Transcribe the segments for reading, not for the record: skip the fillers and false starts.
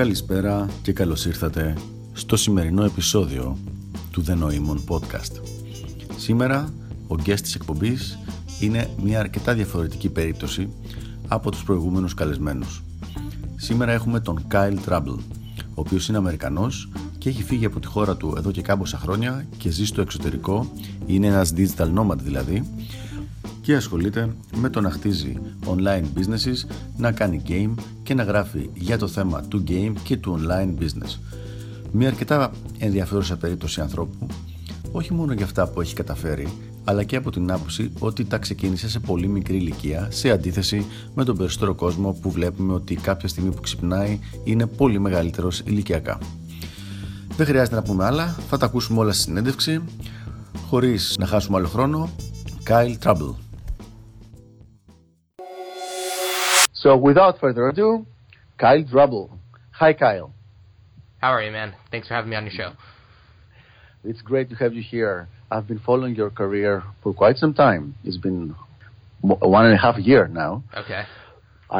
Καλησπέρα και καλώς ήρθατε στο σημερινό επεισόδιο του Δενοήμων Podcast. Σήμερα ο guest της εκπομπής είναι μια αρκετά διαφορετική περίπτωση από τους προηγούμενους καλεσμένους. Σήμερα έχουμε τον Kyle Trouble, ο οποίος είναι Αμερικανός και έχει φύγει από τη χώρα του εδώ και κάμποσα χρόνια και ζει στο εξωτερικό, είναι ένας digital nomad δηλαδή, και ασχολείται με το να χτίζει online businesses, να κάνει game και να γράφει για το θέμα του game και του online business. Μια αρκετά ενδιαφέρουσα περίπτωση ανθρώπου, όχι μόνο για αυτά που έχει καταφέρει, αλλά και από την άποψη ότι τα ξεκίνησε σε πολύ μικρή ηλικία, σε αντίθεση με τον περισσότερο κόσμο που βλέπουμε ότι κάποια στιγμή που ξυπνάει είναι πολύ μεγαλύτερος ηλικιακά. Δεν χρειάζεται να πούμε άλλα, θα τα ακούσουμε όλα στη συνέντευξη, χωρίς να χάσουμε άλλο χρόνο. Kyle Trouble. So without further ado, Kyle Trouble. Hi, Kyle. How are you, man? Thanks for having me on your show. It's great to have you here. I've been following your career for quite some time. It's been 1.5 years now. Okay.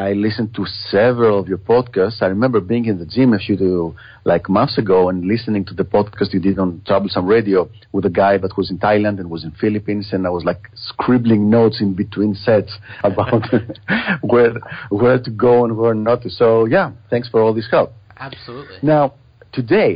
I listened to several of your podcasts. I remember being in the gym a few months ago and listening to the podcast you did on Troublesome Radio with a guy that was in Thailand and was in Philippines, and I was scribbling notes in between sets about where to go and where not to. So yeah, thanks for all this help. Absolutely. Now today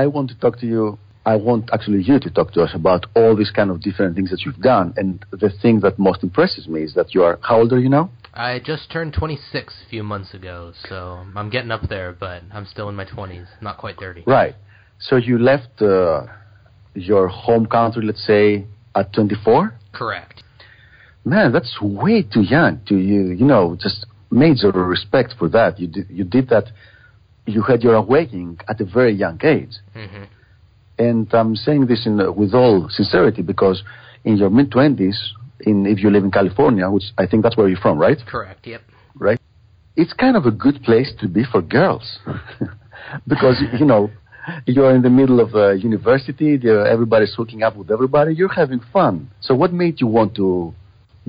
I want to talk to you. I want actually you to talk to us about all these kind of different things that you've done, and the thing that most impresses me is that you are, how old are you now? I just turned 26 a few months ago, so I'm getting up there, but I'm still in my 20s, not quite 30. Right. So you left your home country, let's say, at 24? Correct. Man, that's way too young. Just major respect for that. You did that. You had your awakening at a very young age. Mm-hmm. And I'm saying this with all sincerity because in your mid-20s, if you live in California, which I think that's where you're from, right? Correct, yep. Right? It's kind of a good place to be for girls because, you're in the middle of a university, everybody's hooking up with everybody, you're having fun. So what made you want to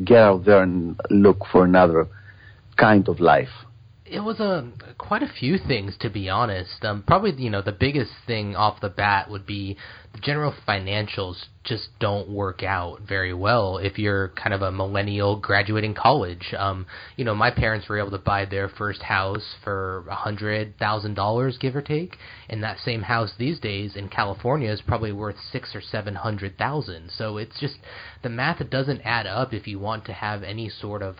get out there and look for another kind of life? It was quite a few things, to be honest. Probably, the biggest thing off the bat would be the general financials just don't work out very well if you're kind of a millennial graduating college. My parents were able to buy their first house for $100,000, give or take, and that same house these days in California is probably worth $600,000 or $700,000. So it's just the math doesn't add up if you want to have any sort of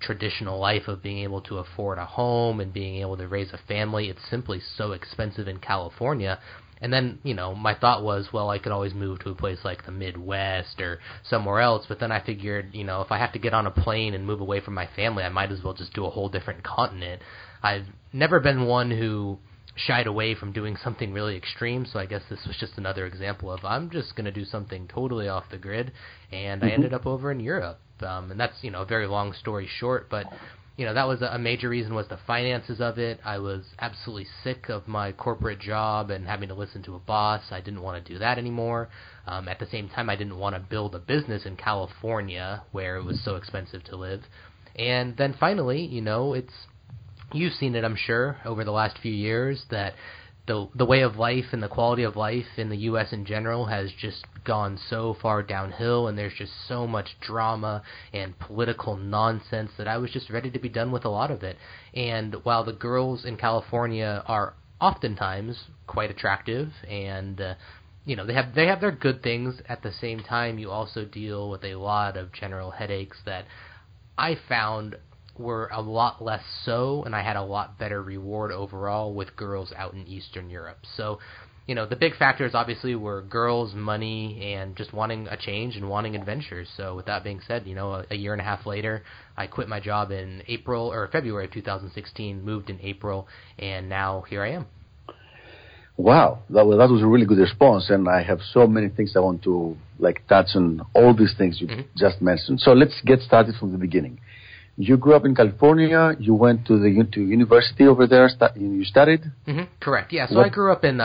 traditional life of being able to afford a home and being able to raise a family. It's simply so expensive in California. And then, my thought was, well, I could always move to a place like the Midwest or somewhere else. But then I figured, if I have to get on a plane and move away from my family, I might as well just do a whole different continent. I've never been one who shied away from doing something really extreme, so I guess this was just another example of I'm just going to do something totally off the grid, and I ended up over in Europe. And that's, a very long story short, but that was a major reason was the finances of it. I was absolutely sick of my corporate job and having to listen to a boss. I didn't want to do that anymore. At the same time, I didn't want to build a business in California where it was so expensive to live. And then finally, you've seen it, I'm sure, over the last few years that the way of life and the quality of life in the U.S. in general has just gone so far downhill, and there's just so much drama and political nonsense that I was just ready to be done with a lot of it. And while the girls in California are oftentimes quite attractive and they have their good things, at the same time you also deal with a lot of general headaches that I found were a lot less so, and I had a lot better reward overall with girls out in Eastern Europe. So, the big factors obviously were girls, money, and just wanting a change and wanting adventures. So with that being said, a year and a half later, I quit my job in February of 2016, moved in April, and now here I am. Wow, that was a really good response, and I have so many things I want to touch on all these things you just mentioned. So let's get started from the beginning. You grew up in California. You went to university over there. You studied? Mm-hmm. Correct. Yeah. So I grew up in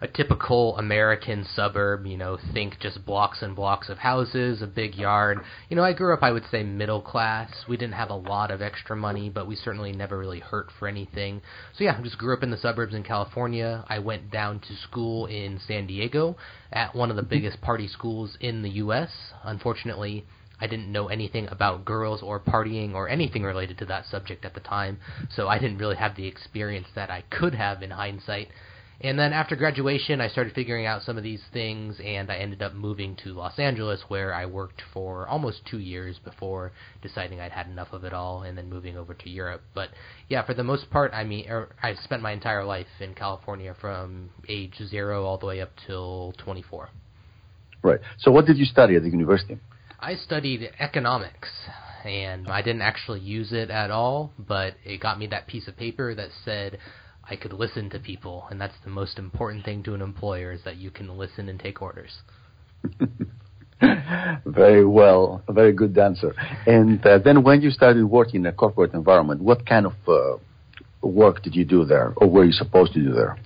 a typical American suburb, you know, think just blocks and blocks of houses, a big yard. You know, I grew up, I would say, middle class. We didn't have a lot of extra money, but we certainly never really hurt for anything. So yeah, I just grew up in the suburbs in California. I went down to school in San Diego at one of the biggest party schools in the U.S. Unfortunately, I didn't know anything about girls or partying or anything related to that subject at the time, so I didn't really have the experience that I could have in hindsight. And then after graduation, I started figuring out some of these things, and I ended up moving to Los Angeles, where I worked for almost 2 years before deciding I'd had enough of it all and then moving over to Europe. But yeah, for the most part, I mean, I spent my entire life in California from age 0 all the way up till 24. Right. So what did you study at the university? I studied economics, and I didn't actually use it at all, but it got me that piece of paper that said I could listen to people, and that's the most important thing to an employer, is that you can listen and take orders. Very well. A very good answer. And then when you started working in a corporate environment, what kind of work did you do there, or were you supposed to do there?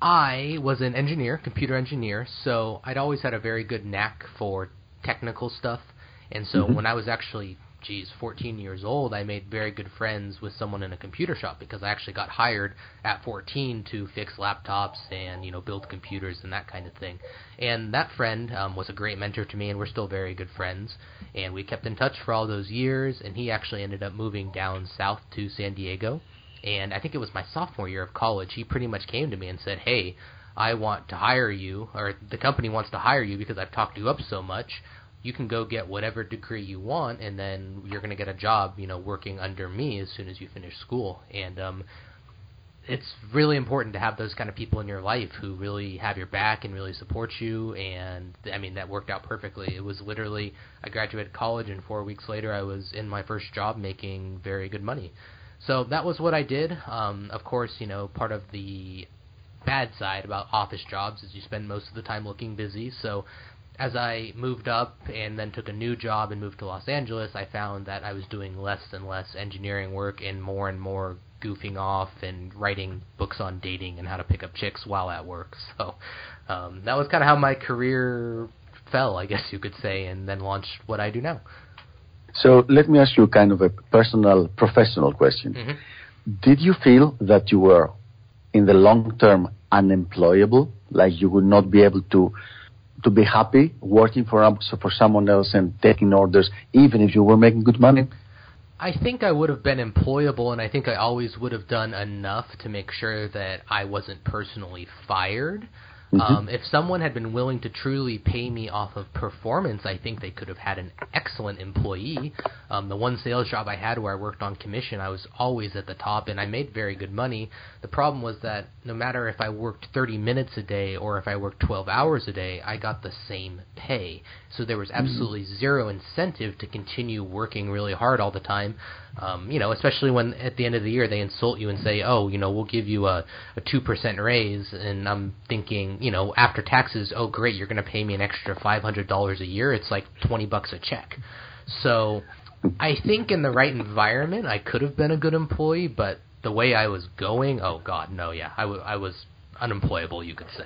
I was an engineer, computer engineer, so I'd always had a very good knack for technical stuff, and so when I was actually 14 years old, I made very good friends with someone in a computer shop, because I actually got hired at 14 to fix laptops and, you know, build computers and that kind of thing. And that friend was a great mentor to me, and we're still very good friends, and we kept in touch for all those years. And he actually ended up moving down south to San Diego, and I think it was my sophomore year of college, he pretty much came to me and said, hey, I want to hire you, or the company wants to hire you because I've talked you up so much. You can go get whatever degree you want, and then you're going to get a job, you know, working under me as soon as you finish school. And it's really important to have those kind of people in your life who really have your back and really support you. And, I mean, that worked out perfectly. It was literally, I graduated college, and 4 weeks later I was in my first job making very good money. So that was what I did. Of course, you know, part of the bad side about office jobs is you spend most of the time looking busy. So as I moved up and then took a new job and moved to Los Angeles, I found that I was doing less and less engineering work and more goofing off and writing books on dating and how to pick up chicks while at work. So that was kind of how my career fell, I guess you could say, and then launched what I do now. So let me ask you kind of a personal, professional question. Did you feel that you were in the long term unemployable, like you would not be able to be happy working for someone else and taking orders, even if you were making good money? I think I would have been employable, and I think I always would have done enough to make sure that I wasn't personally fired. If someone had been willing to truly pay me off of performance, I think they could have had an excellent employee. The one sales job I had where I worked on commission, I was always at the top, and I made very good money. The problem was that no matter if I worked 30 minutes a day or if I worked 12 hours a day, I got the same pay. So there was absolutely zero incentive to continue working really hard all the time. You know, especially when at the end of the year they insult you and say, oh, you know, we'll give you a 2% raise. And I'm thinking, you know, after taxes, oh, great, you're going to pay me an extra $500 a year. It's like $20 a check. So I think in the right environment, I could have been a good employee, but the way I was going, oh, God, no, yeah, I was unemployable, you could say.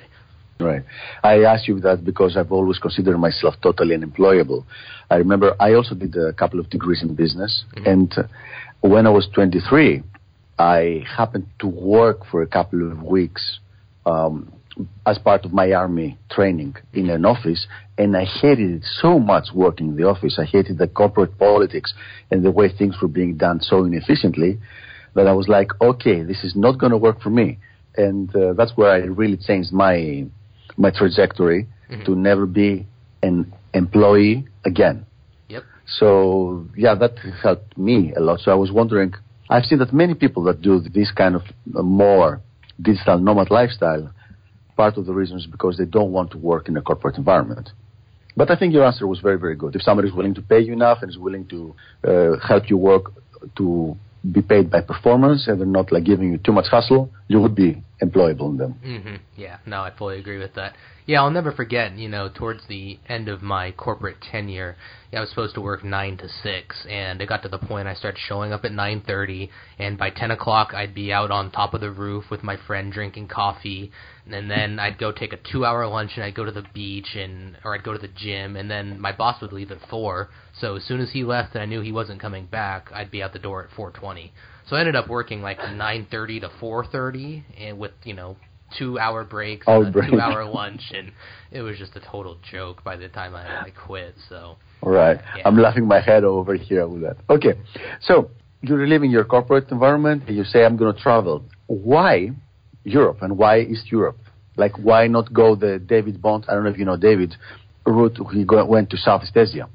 Right. I asked you that because I've always considered myself totally unemployable. I remember I also did a couple of degrees in business, and when I was 23, I happened to work for a couple of weeks as part of my army training in an office, and I hated it so much working in the office. I hated the corporate politics and the way things were being done so inefficiently that I was like, okay, this is not going to work for me. And that's where I really changed my trajectory to never be an employee again. Yep. So, yeah, that helped me a lot. So I was wondering, I've seen that many people that do this kind of more digital nomad lifestyle, part of the reason is because they don't want to work in a corporate environment. But I think your answer was very, very good. If somebody is willing to pay you enough and is willing to help you work to be paid by performance and they're not like giving you too much hassle, you would be employable in them. Mm-hmm. Yeah, no, I fully agree with that. Yeah, I'll never forget, you know, towards the end of my corporate tenure, I was supposed to work 9 to 6, and it got to the point I started showing up at 9:30, and by 10 o'clock I'd be out on top of the roof with my friend drinking coffee, and then I'd go take a 2-hour lunch, and I'd go to the beach, or I'd go to the gym, and then my boss would leave at 4, so as soon as he left and I knew he wasn't coming back, I'd be out the door at 4:20. So I ended up working like 9:30 to 4:30, and with, you know, 2-hour breaks and a 2-hour lunch, and it was just a total joke by the time I quit. So right, yeah. I'm laughing my head over here with that. Okay, so you're living your corporate environment, and you say, I'm going to travel. Why Europe, and why East Europe? Like, why not go the David Bond, I don't know if you know David, route he went to Southeast Asia?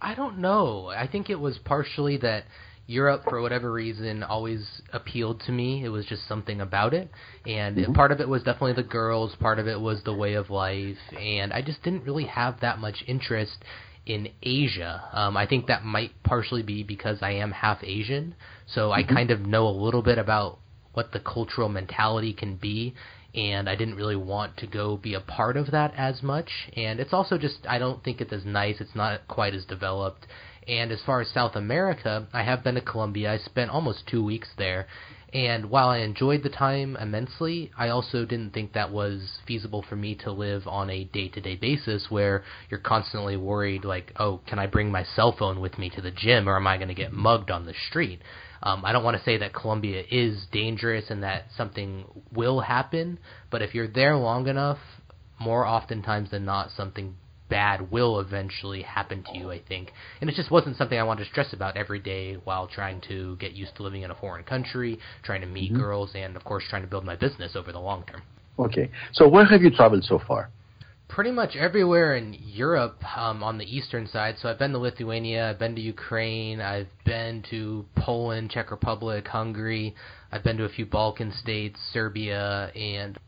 I don't know. I think it was partially that Europe, for whatever reason, always appealed to me. It was just something about it. And part of it was definitely the girls. Part of it was the way of life. And I just didn't really have that much interest in Asia. I think that might partially be because I am half Asian. So I kind of know a little bit about what the cultural mentality can be. And I didn't really want to go be a part of that as much. And it's also just, I don't think it's as nice. It's not quite as developed. And as far as South America, I have been to Colombia. I spent almost 2 weeks there. And while I enjoyed the time immensely, I also didn't think that was feasible for me to live on a day-to-day basis where you're constantly worried, like, oh, can I bring my cell phone with me to the gym, or am I going to get mugged on the street? I don't want to say that Colombia is dangerous and that something will happen, but if you're there long enough, more oftentimes than not, something bad will eventually happen to you, I think. And it just wasn't something I wanted to stress about every day while trying to get used to living in a foreign country, trying to meet girls, and, of course, trying to build my business over the long term. Okay. So where have you traveled so far? Pretty much everywhere in Europe, on the eastern side. So I've been to Lithuania, I've been to Ukraine, I've been to Poland, Czech Republic, Hungary. I've been to a few Balkan states, Serbia, and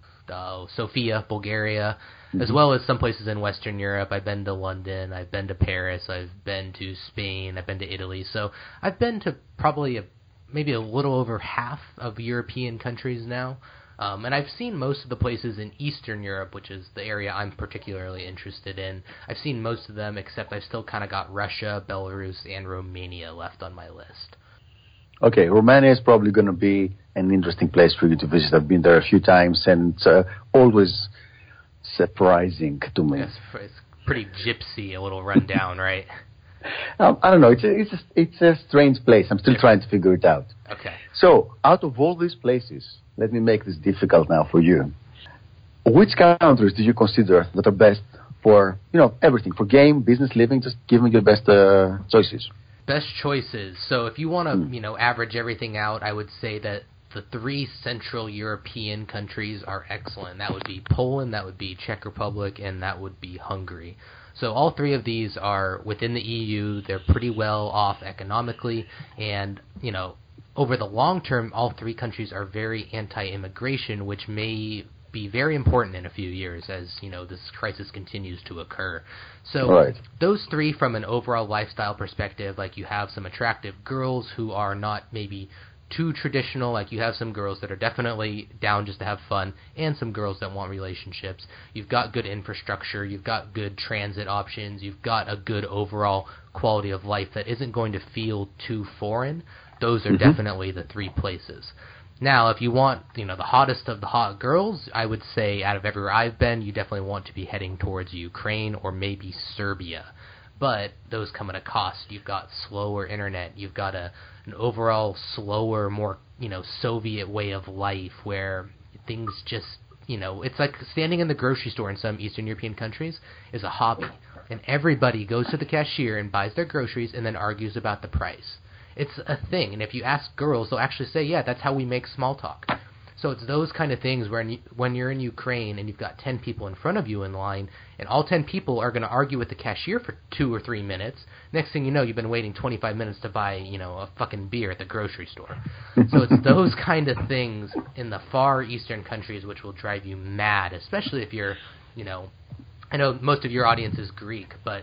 Sofia, Bulgaria, as well as some places in Western Europe. I've been to London, I've been to Paris, I've been to Spain, I've been to Italy. So I've been to probably maybe a little over half of European countries now. And I've seen most of the places in Eastern Europe, which is the area I'm particularly interested in. I've seen most of them, except I've still kind of got Russia, Belarus, and Romania left on my list. Okay, Romania is probably going to be an interesting place for you to visit. I've been there a few times, and it's always surprising to me. It's pretty gypsy, a little rundown, right? I don't know. It's a strange place. I'm still trying to figure it out. Okay. So, out of all these places, let me make this difficult now for you. Which countries do you consider that are best for, you know, everything, for game, business, living? Just give me your best choices. Best choices. So if you want to, you know, average everything out, I would say that the 3 Central European countries are excellent. That would be Poland, that would be Czech Republic, and that would be Hungary. So all 3 of these are within the EU. They're pretty well off economically, and, you know, over the long term, all 3 countries are very anti-immigration, which may be very important in a few years as, you know, this crisis continues to occur. So those 3, from an overall lifestyle perspective, like you have some attractive girls who are not maybe too traditional, like you have some girls that are definitely down just to have fun and some girls that want relationships. You've got good infrastructure, you've got good transit options, you've got a good overall quality of life that isn't going to feel too foreign. Those are definitely the 3 places. Now, if you want, you know, the hottest of the hot girls, I would say out of everywhere I've been, you definitely want to be heading towards Ukraine or maybe Serbia. But those come at a cost. You've got slower internet. You've got an overall slower, more, you know, Soviet way of life where things just, you know, it's like standing in the grocery store in some Eastern European countries is a hobby. And everybody goes to the cashier and buys their groceries and then argues about the price. It's a thing, and if you ask girls, they'll actually say, yeah, that's how we make small talk. So it's those kind of things where when you're in Ukraine and you've got 10 people in front of you in line, and all 10 people are going to argue with the cashier for 2 or 3 minutes, next thing you know, you've been waiting 25 minutes to buy, you know, a fucking beer at the grocery store. So it's those kind of things in the far eastern countries which will drive you mad, especially if you're, you know, I know most of your audience is Greek, but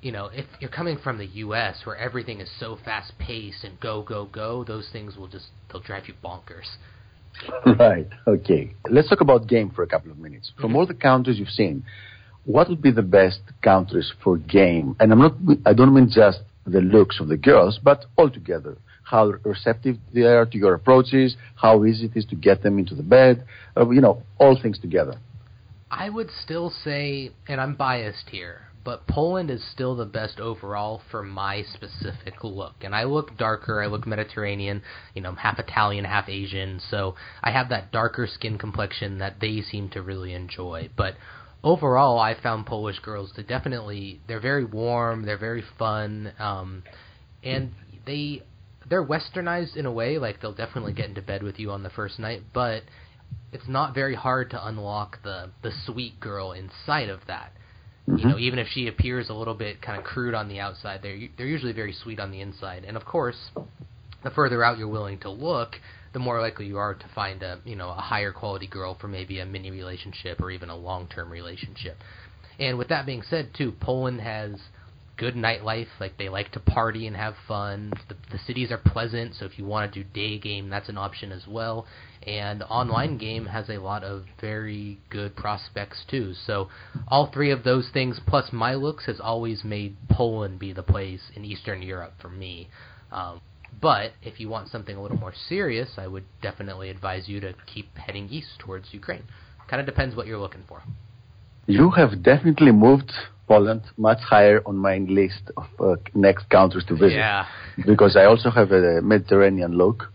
you know, if you're coming from the U.S. where everything is so fast-paced and go, go, go, those things will just, they'll drive you bonkers. Right. Okay. Let's talk about game for a couple of minutes. From all the countries you've seen, what would be the best countries for game? And I don't mean just the looks of the girls, but altogether, how receptive they are to your approaches, how easy it is to get them into the bed, all things together. I would still say, and I'm biased here, but Poland is still the best overall for my specific look. And I look darker, I look Mediterranean, I'm half Italian, half Asian, so I have that darker skin complexion that they seem to really enjoy. But overall, I found Polish girls to definitely, they're very warm, they're very fun, and they're westernized in a way, like they'll definitely get into bed with you on the first night, but it's not very hard to unlock the sweet girl inside of that. Mm-hmm. Even if she appears a little bit kind of crude on the outside, they're usually very sweet on the inside. And of course, the further out you're willing to look, the more likely you are to find a higher quality girl for maybe a mini relationship or even a long-term relationship. And with that being said, too, Poland has good nightlife. Like, they like to party and have fun. The cities are pleasant, so if you want to do day game, that's an option as well. And online game has a lot of very good prospects too. So all three of those things plus my looks has always made Poland be the place in Eastern Europe for me. But if you want something a little more serious, I would definitely advise you to keep heading east towards Ukraine. Kind of depends what you're looking for. You have definitely moved Poland much higher on my list of next countries to visit. Yeah. Because I also have a Mediterranean look.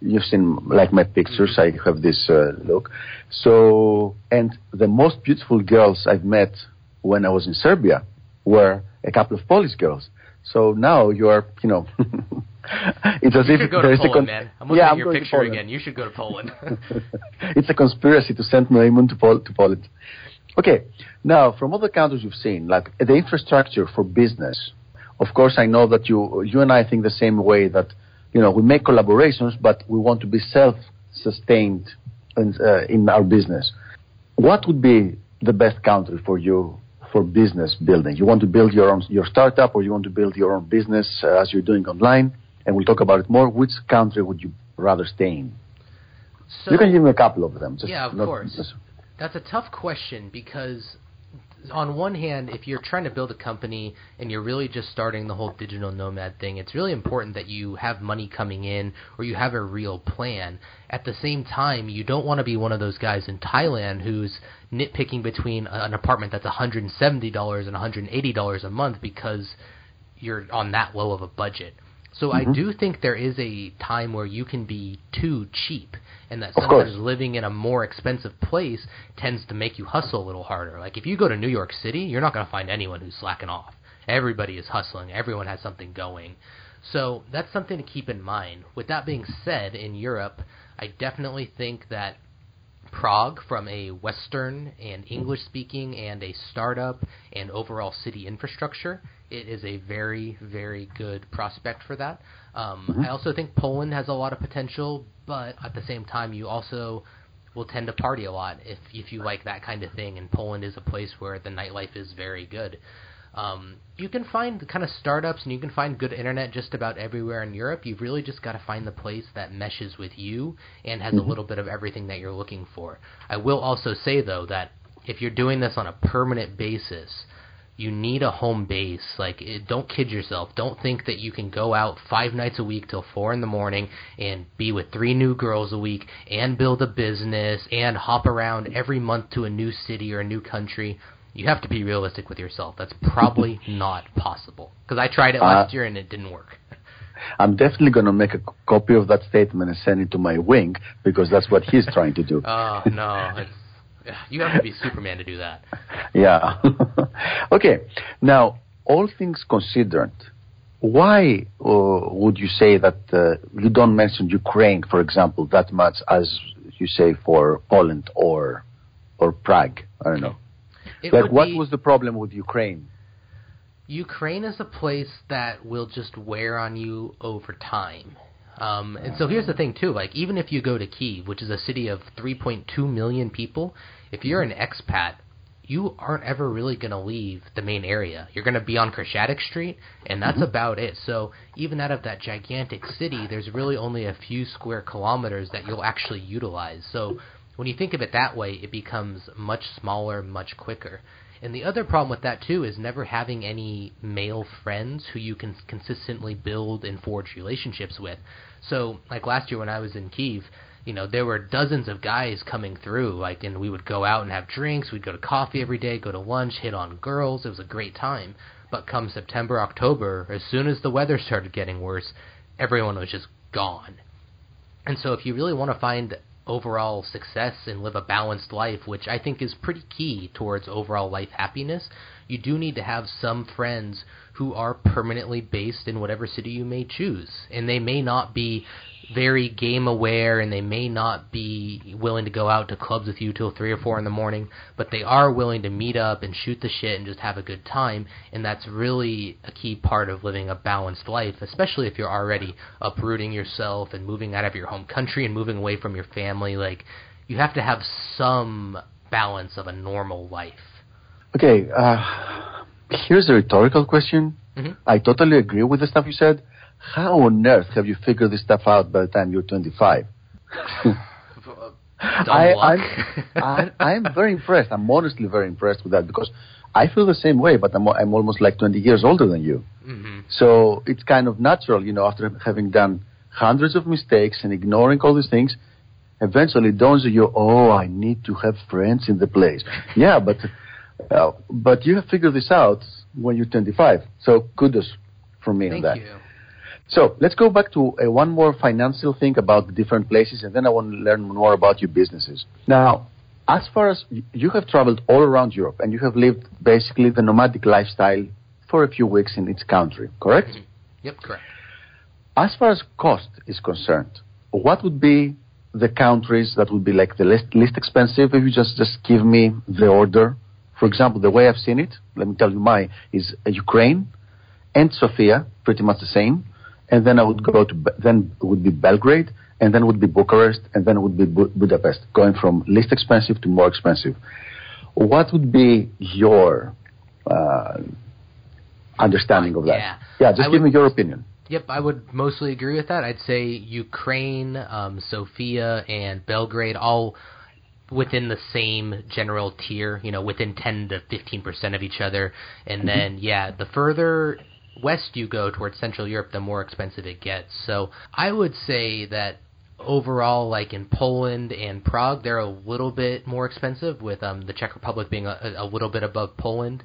You've seen my pictures. I have this look. So, and the most beautiful girls I've met when I was in Serbia were a couple of Polish girls. So now you are, it's as if there is a conspiracy. Yeah, I'm looking at your picture again. You should go to Poland. It's a conspiracy to send Noemon to Poland. Okay, now from other countries you've seen, like the infrastructure for business. Of course, I know that you and I think the same way that. We make collaborations, but we want to be self-sustained in our business. What would be the best country for you for business building? You want to build your startup, or you want to build your own business as you're doing online? And we'll talk about it more. Which country would you rather stay in? So, you can give me a couple of them. Of course. That's a tough question because on one hand, if you're trying to build a company and you're really just starting the whole digital nomad thing, it's really important that you have money coming in or you have a real plan. At the same time, you don't want to be one of those guys in Thailand who's nitpicking between an apartment that's $170 and $180 a month because you're on that low of a budget. So I do think there is a time where you can be too cheap, and that sometimes living in a more expensive place tends to make you hustle a little harder. Like if you go to New York City, you're not going to find anyone who's slacking off. Everybody is hustling. Everyone has something going. So that's something to keep in mind. With that being said, in Europe, I definitely think that Prague, from a Western and English-speaking and a startup and overall city infrastructure, it is a very, very good prospect for that. I also think Poland has a lot of potential, but at the same time, you also will tend to party a lot if you like that kind of thing, and Poland is a place where the nightlife is very good. You can find the kind of startups and you can find good internet just about everywhere in Europe. You've really just got to find the place that meshes with you and has a little bit of everything that you're looking for. I will also say, though, that if you're doing this on a permanent basis, you need a home base. Don't kid yourself. Don't think that you can go out 5 nights a week till 4 in the morning and be with 3 new girls a week and build a business and hop around every month to a new city or a new country. You have to be realistic with yourself. That's probably not possible. Because I tried it last year and it didn't work. I'm definitely going to make a copy of that statement and send it to my wing because that's what he's trying to do. Oh, no. You have to be Superman to do that. Yeah. Okay. Now, all things considered, why would you say that you don't mention Ukraine, for example, that much as you say for Poland or Prague? I don't know. What was the problem with Ukraine? Ukraine is a place that will just wear on you over time. And so here's the thing, too. Even if you go to Kyiv, which is a city of 3.2 million people, if you're an expat, you aren't ever really going to leave the main area. You're going to be on Cresciatic Street, and that's about it. So even out of that gigantic city, there's really only a few square kilometers that you'll actually utilize. So when you think of it that way, it becomes much smaller, much quicker. And the other problem with that, too, is never having any male friends who you can consistently build and forge relationships with. So, like last year when I was in Kyiv, you know, there were dozens of guys coming through, like, and we would go out and have drinks, we'd go to coffee every day, go to lunch, hit on girls, it was a great time. But come September, October, as soon as the weather started getting worse, everyone was just gone. And so if you really want to find overall success and live a balanced life, which I think is pretty key towards overall life happiness, you do need to have some friends who are permanently based in whatever city you may choose. And they may not be very game aware, and they may not be willing to go out to clubs with you till 3 or 4 in the morning, but they are willing to meet up and shoot the shit and just have a good time. And that's really a key part of living a balanced life, especially if you're already uprooting yourself and moving out of your home country and moving away from your family. Like, you have to have some balance of a normal life. Okay, here's a rhetorical question. I totally agree with the stuff you said. How on earth have you figured this stuff out by the time you're 25? I'm very impressed. I'm honestly very impressed with that, because I feel the same way, but I'm almost like 20 years older than you. So it's kind of natural, you know, after having done hundreds of mistakes and ignoring all these things, eventually it dawns on you, oh, I need to have friends in the place. Yeah, but you have figured this out when you're 25. So kudos from me on that. Thank you. So let's go back to one more financial thing about the different places, and then I want to learn more about your businesses. Now, as far as you have traveled all around Europe, and you have lived basically the nomadic lifestyle for a few weeks in each country, correct? Yep, correct. As far as cost is concerned, what would be the countries that would be like the least expensive? If you just give me the order. For example, the way I've seen it, let me tell you mine, is Ukraine and Sofia, pretty much the same. And then I would go to, then would be Belgrade, and then would be Bucharest, and then would be Budapest, going from least expensive to more expensive. What would be your understanding of that? Yeah, just give me your opinion. Yep, I would mostly agree with that. I'd say Ukraine, Sofia, and Belgrade, all within the same general tier, you know, within 10 to 15% of each other. And then, yeah, the further west you go towards Central Europe, the more expensive it gets. So I would say that overall, like in Poland and Prague, they're a little bit more expensive, with the Czech Republic being a little bit above Poland.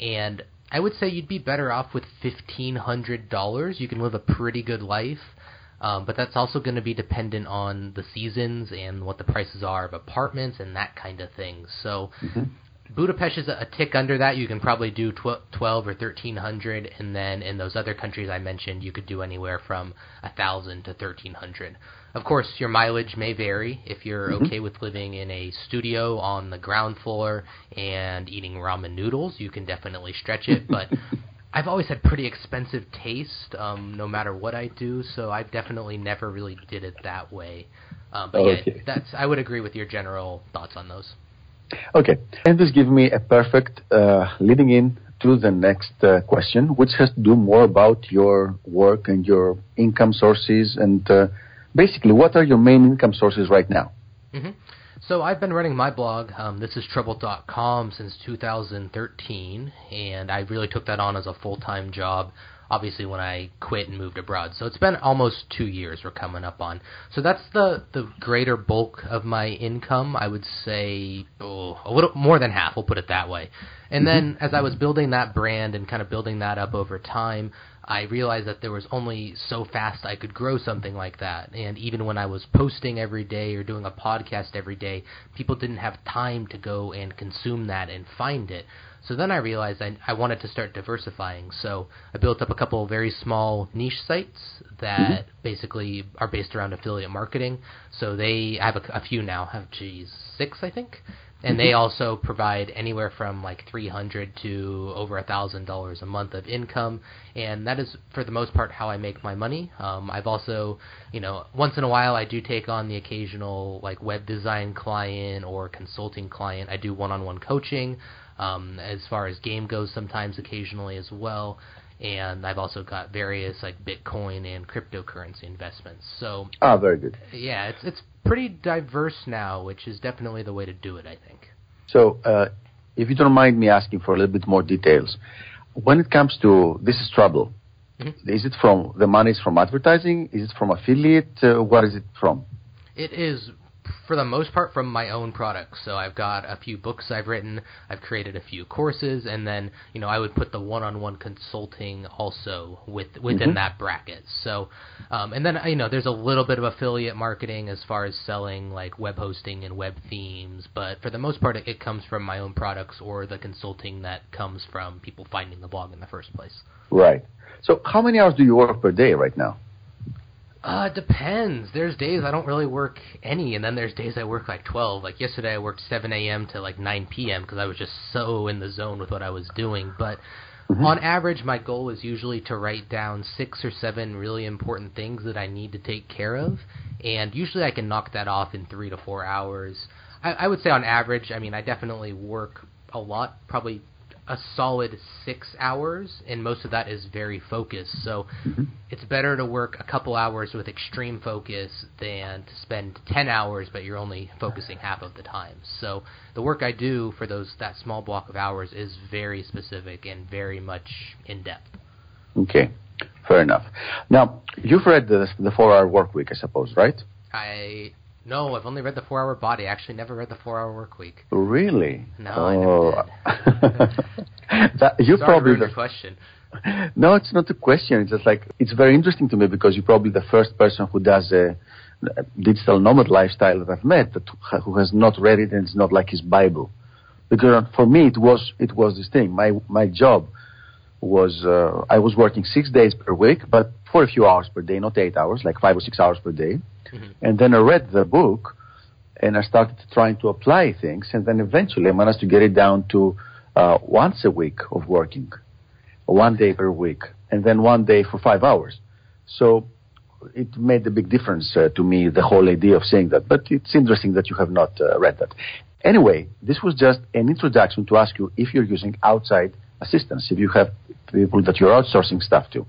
And I would say you'd be better off with $1,500. You can live a pretty good life, but that's also going to be dependent on the seasons and what the prices are of apartments and that kind of thing. So Budapest is a tick under that. You can probably do $1,200 or $1,300, and then in those other countries I mentioned, you could do anywhere from $1,000 to $1,300. Of course, your mileage may vary. If you're okay with living in a studio on the ground floor and eating ramen noodles, you can definitely stretch it. But I've always had pretty expensive taste, no matter what I do, so I've definitely never really did it that way. Yeah, I would agree with your general thoughts on those. Okay, and this gives me a perfect leading in to the next question, which has to do more about your work and your income sources, and basically, what are your main income sources right now? So I've been running my blog, thisistrouble.com, since 2013, and I really took that on as a full-time job, obviously, when I quit and moved abroad. So it's been almost 2 years we're coming up on. So that's the greater bulk of my income. I would say a little more than half, we'll put it that way. And then as I was building that brand and kind of building that up over time, I realized that there was only so fast I could grow something like that. And even when I was posting every day or doing a podcast every day, people didn't have time to go and consume that and find it. So then I realized I wanted to start diversifying. So I built up a couple of very small niche sites that basically are based around affiliate marketing. So they have a few now, have 6, I think. And they also provide anywhere from like $300 to over $1,000 a month of income. And that is, for the most part, how I make my money. I've also, you know, once in a while I do take on the occasional like web design client or consulting client. I do one-on-one coaching. as far as game goes sometimes, occasionally as well. And I've also got various like Bitcoin and cryptocurrency investments. So very good. Yeah, it's pretty diverse now, which is definitely the way to do it, I think. So if you don't mind me asking for a little bit more details, when it comes to This Is Trouble, mm-hmm. is it from the money is from advertising? Is it from affiliate? What is it from? It is, for the most part, from my own products. So I've got a few books I've written, I've created a few courses, and then, you know, I would put the one-on-one consulting also within mm-hmm. that bracket. So, and then, you know, there's a little bit of affiliate marketing as far as selling, like, web hosting and web themes, but for the most part, it comes from my own products or the consulting that comes from people finding the blog in the first place. Right. So how many hours do you work per day right now? Depends. There's days I don't really work any, and then there's days I work like 12. Like yesterday I worked 7 a.m. to like 9 p.m. because I was just so in the zone with what I was doing. But mm-hmm. on average, my goal is usually to write down 6 or 7 really important things that I need to take care of, and usually I can knock that off in 3 to 4 hours. I would say on average, I mean, I definitely work a lot, probably a solid 6 hours, and most of that is very focused. So mm-hmm. it's better to work a couple hours with extreme focus than to spend 10 hours, but you're only focusing half of the time. So the work I do for that small block of hours is very specific and very much in depth. Okay, fair enough. Now, you've read the 4-Hour Work Week, I suppose, right? No, I've only read The 4-Hour Body. I actually never read The 4-Hour Work Week. Really? No, I never did. You probably ruined the question. No, it's not a question. It's just like, it's very interesting to me because you're probably the first person who does a digital nomad lifestyle that I've met who has not read it, and it's not like his Bible. Because for me, it was this thing. My job was, I was working 6 days per week, but for a few hours per day, not 8 hours, like 5 or 6 hours per day. Mm-hmm. And then I read the book, and I started trying to apply things, and then eventually I managed to get it down to once a week of working, 1 day per week, and then 1 day for 5 hours. So it made a big difference to me, the whole idea of saying that. But it's interesting that you have not read that. Anyway, this was just an introduction to ask you if you're using outside assistance, if you have people that you're outsourcing stuff to.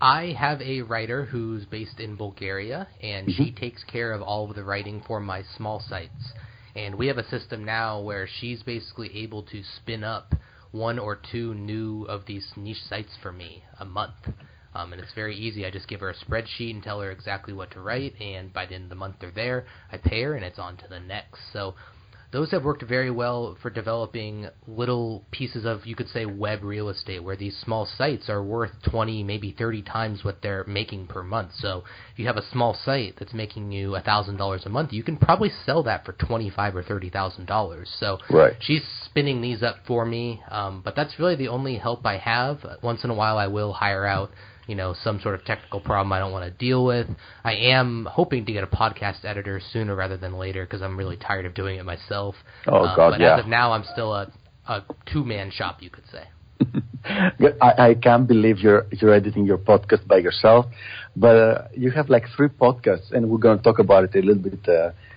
I have a writer who's based in Bulgaria, and mm-hmm. she takes care of all of the writing for my small sites. And we have a system now where she's basically able to spin up 1 or 2 new of these niche sites for me a month. And it's very easy. I just give her a spreadsheet and tell her exactly what to write, and by the end of the month they're there. I pay her, and it's on to the next. So those have worked very well for developing little pieces of, you could say, web real estate, where these small sites are worth 20, maybe 30 times what they're making per month. So if you have a small site that's making you $1,000 a month, you can probably sell that for $25,000 or $30,000. So right. She's spinning these up for me, but that's really the only help I have. Once in a while I will hire out, you know, some sort of technical problem I don't want to deal with. I am hoping to get a podcast editor sooner rather than later because I'm really tired of doing it myself. But yeah. As of now, I'm still a two-man shop, you could say. I can't believe you're editing your podcast by yourself, but you have like 3 podcasts, and we're going to talk about it a little bit.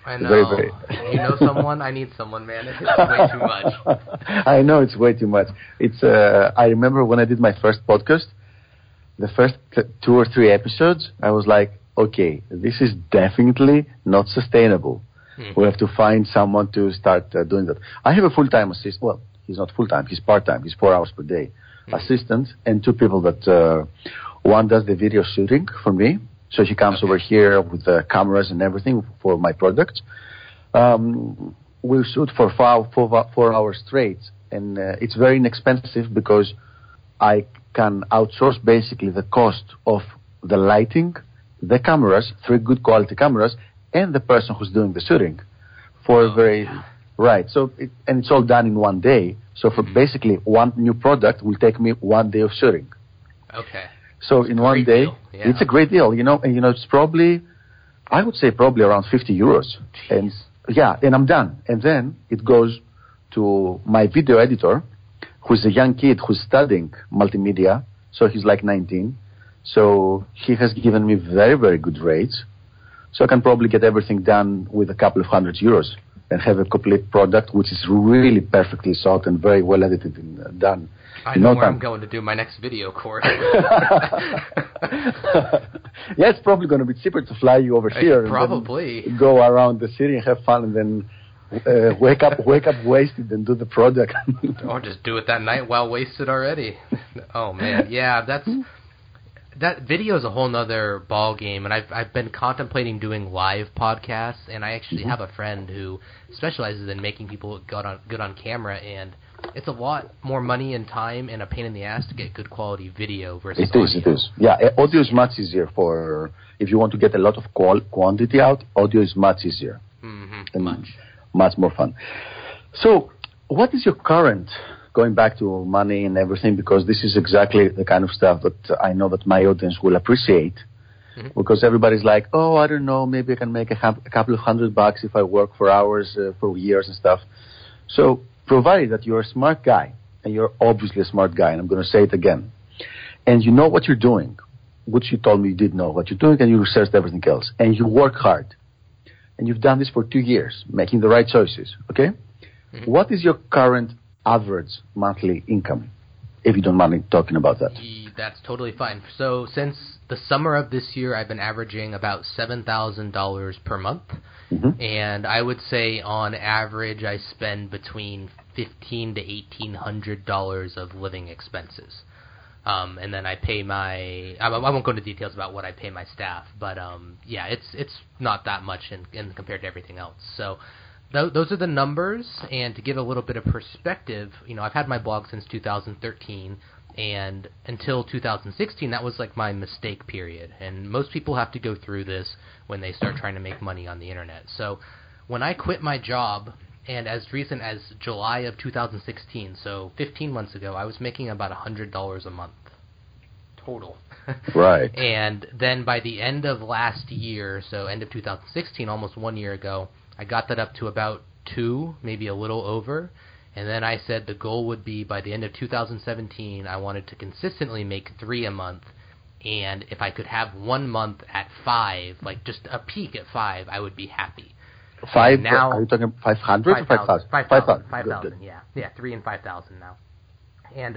I know. Very, very you know someone? I need someone, man. It's way too much. I know it's way too much. It's. I remember when I did my first podcast, the first 2 or 3 episodes, I was like, okay, this is definitely not sustainable. Mm-hmm. We have to find someone to start doing that. I have a full-time assistant. Well, he's not full-time. He's part-time. He's 4 hours per day mm-hmm. assistant, and 2 people that one does the video shooting for me. So she comes over here with the cameras and everything for my product. We'll shoot for 4 hours straight, and it's very inexpensive because I can outsource basically the cost of the lighting, the cameras, 3 good quality cameras, and the person who's doing the shooting for right. So and it's all done in 1 day. So for basically 1 new product will take me 1 day of shooting. Okay. So it's in 1 day, yeah. It's a great deal, you know. And you know, it's probably, I would say probably around 50 euros. Jeez. And yeah, and I'm done. And then it goes to my video editor, who's a young kid who's studying multimedia, so he's like 19. So he has given me very, very good rates. So I can probably get everything done with a couple of hundred euros. and have a complete product which is really perfectly shot and very well edited and done. I know where I'm going to do my next video course. Yeah, it's probably going to be cheaper to fly you over here. Probably. And go around the city and have fun and then wake up wasted and do the product. Or just do it that night while wasted already. Oh, man. Yeah, that video is a whole nother ball game, and I've been contemplating doing live podcasts, and I actually have a friend who specializes in making people look good on camera, and it's a lot more money and time and a pain in the ass to get good quality video versus audio. It is. Yeah, audio is much easier for if you want to get a lot of quantity out. Audio is much easier and much more fun. So, what is your current? Going back to money and everything, because this is exactly the kind of stuff that I know that my audience will appreciate, because everybody's like, oh, I don't know, maybe I can make a couple of $100 if I work for hours, for years and stuff. So provided that you're a smart guy, and you're obviously a smart guy, and I'm going to say it again, and you know what you're doing, which you told me you did know what you're doing, and you researched everything else, and you work hard, and you've done this for 2 years, making the right choices, okay? What is your current average monthly income, if you don't mind talking about that? That's totally fine. So since the summer of this year, I've been averaging about $7,000 per month. And I would say on average, I spend between $1,500 to $1,800 of living expenses. And then I pay I won't go into details about what I pay my staff, but yeah, it's not that much in compared to everything else. So those are the numbers, and to give a little bit of perspective, you know, I've had my blog since 2013, and until 2016, that was like my mistake period, and most people have to go through this when they start trying to make money on the internet. So when I quit my job, and as recent as July of 2016, so 15 months ago, I was making about $100 a month total. Right. And then by the end of last year, so end of 2016, almost 1 year ago, I got that up to about $2,000, maybe a little over, and then I said the goal would be by the end of 2017, I wanted to consistently make $3,000 a month, and if I could have 1 month at $5,000, like just a peak at $5,000, I would be happy. $5,000? Now, are you talking 500 or 5,000? 5,000, yeah. Yeah, $3,000 and 5,000 now. And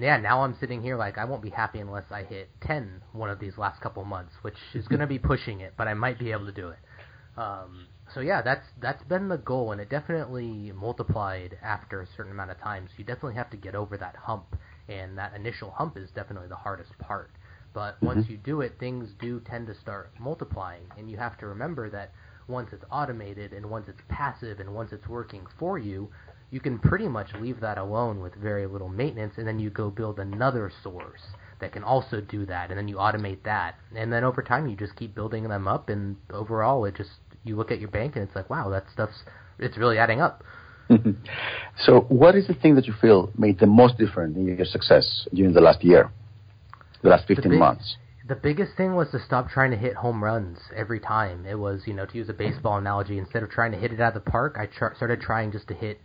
yeah, now I'm sitting here like I won't be happy unless I hit 10 one of these last couple months, which is going to be pushing it, but I might be able to do it. So yeah, that's been the goal, and it definitely multiplied after a certain amount of time. So you definitely have to get over that hump, and that initial hump is definitely the hardest part. But once you do it, things do tend to start multiplying, and you have to remember that once it's automated and once it's passive and once it's working for you, you can pretty much leave that alone with very little maintenance, and then you go build another source that can also do that, and then you automate that. And then over time, you just keep building them up, and overall, it just... You look at your bank and it's like, wow, that stuff's really adding up. So what is the thing that you feel made the most difference in your success during the last year, the last 15 months? The biggest thing was to stop trying to hit home runs every time. It was, you know, to use a baseball analogy, instead of trying to hit it out of the park, I started trying just to hit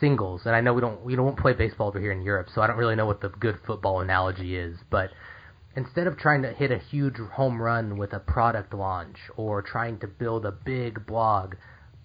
singles. And I know we don't play baseball over here in Europe, so I don't really know what the good football analogy is, but... Instead of trying to hit a huge home run with a product launch or trying to build a big blog,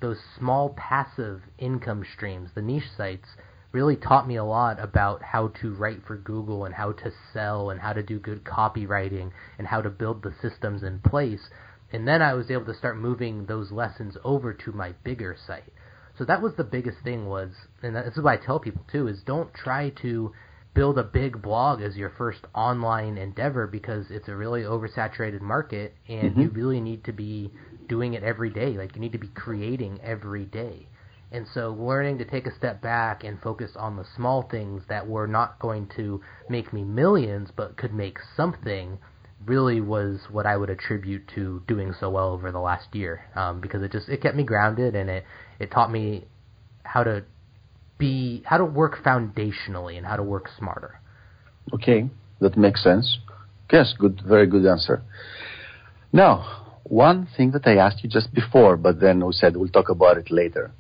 those small passive income streams, the niche sites, really taught me a lot about how to write for Google and how to sell and how to do good copywriting and how to build the systems in place. And then I was able to start moving those lessons over to my bigger site. So that was the biggest thing was, and this is what I tell people too, is don't try to build a big blog as your first online endeavor, because it's a really oversaturated market, and you really need to be doing it every day. Like, you need to be creating every day. And so learning to take a step back and focus on the small things that were not going to make me millions but could make something really was what I would attribute to doing so well over the last year, because it kept me grounded, and it taught me how to work foundationally and how to work smarter. Okay, that makes sense. Yes, good, very good answer. Now, one thing that I asked you just before, but then we said we'll talk about it later.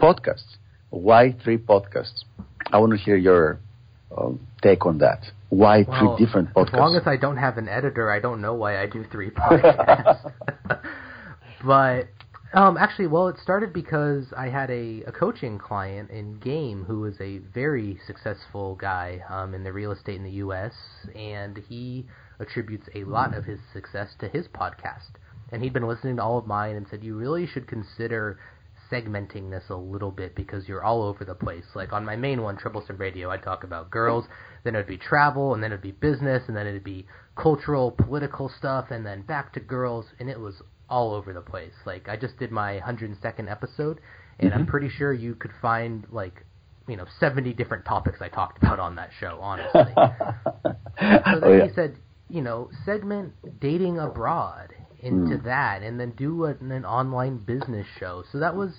Podcasts. Why three podcasts? I want to hear your take on that. Why three different podcasts? As long as I don't have an editor, I don't know why I do three podcasts. But... Actually, well, it started because I had a coaching client in game who was a very successful guy in the real estate in the U.S., and he attributes a lot of his success to his podcast. And he'd been listening to all of mine and said, you really should consider segmenting this a little bit because you're all over the place. Like on my main one, Troublesome Radio, I talk about girls, then it would be travel, and then it would be business, and then it would be cultural, political stuff, and then back to girls, and it was all over the place. Like I just did my 102nd episode, and I'm pretty sure you could find 70 different topics I talked about on that show, honestly. He said, segment dating abroad into that, and then do an online business show. So that was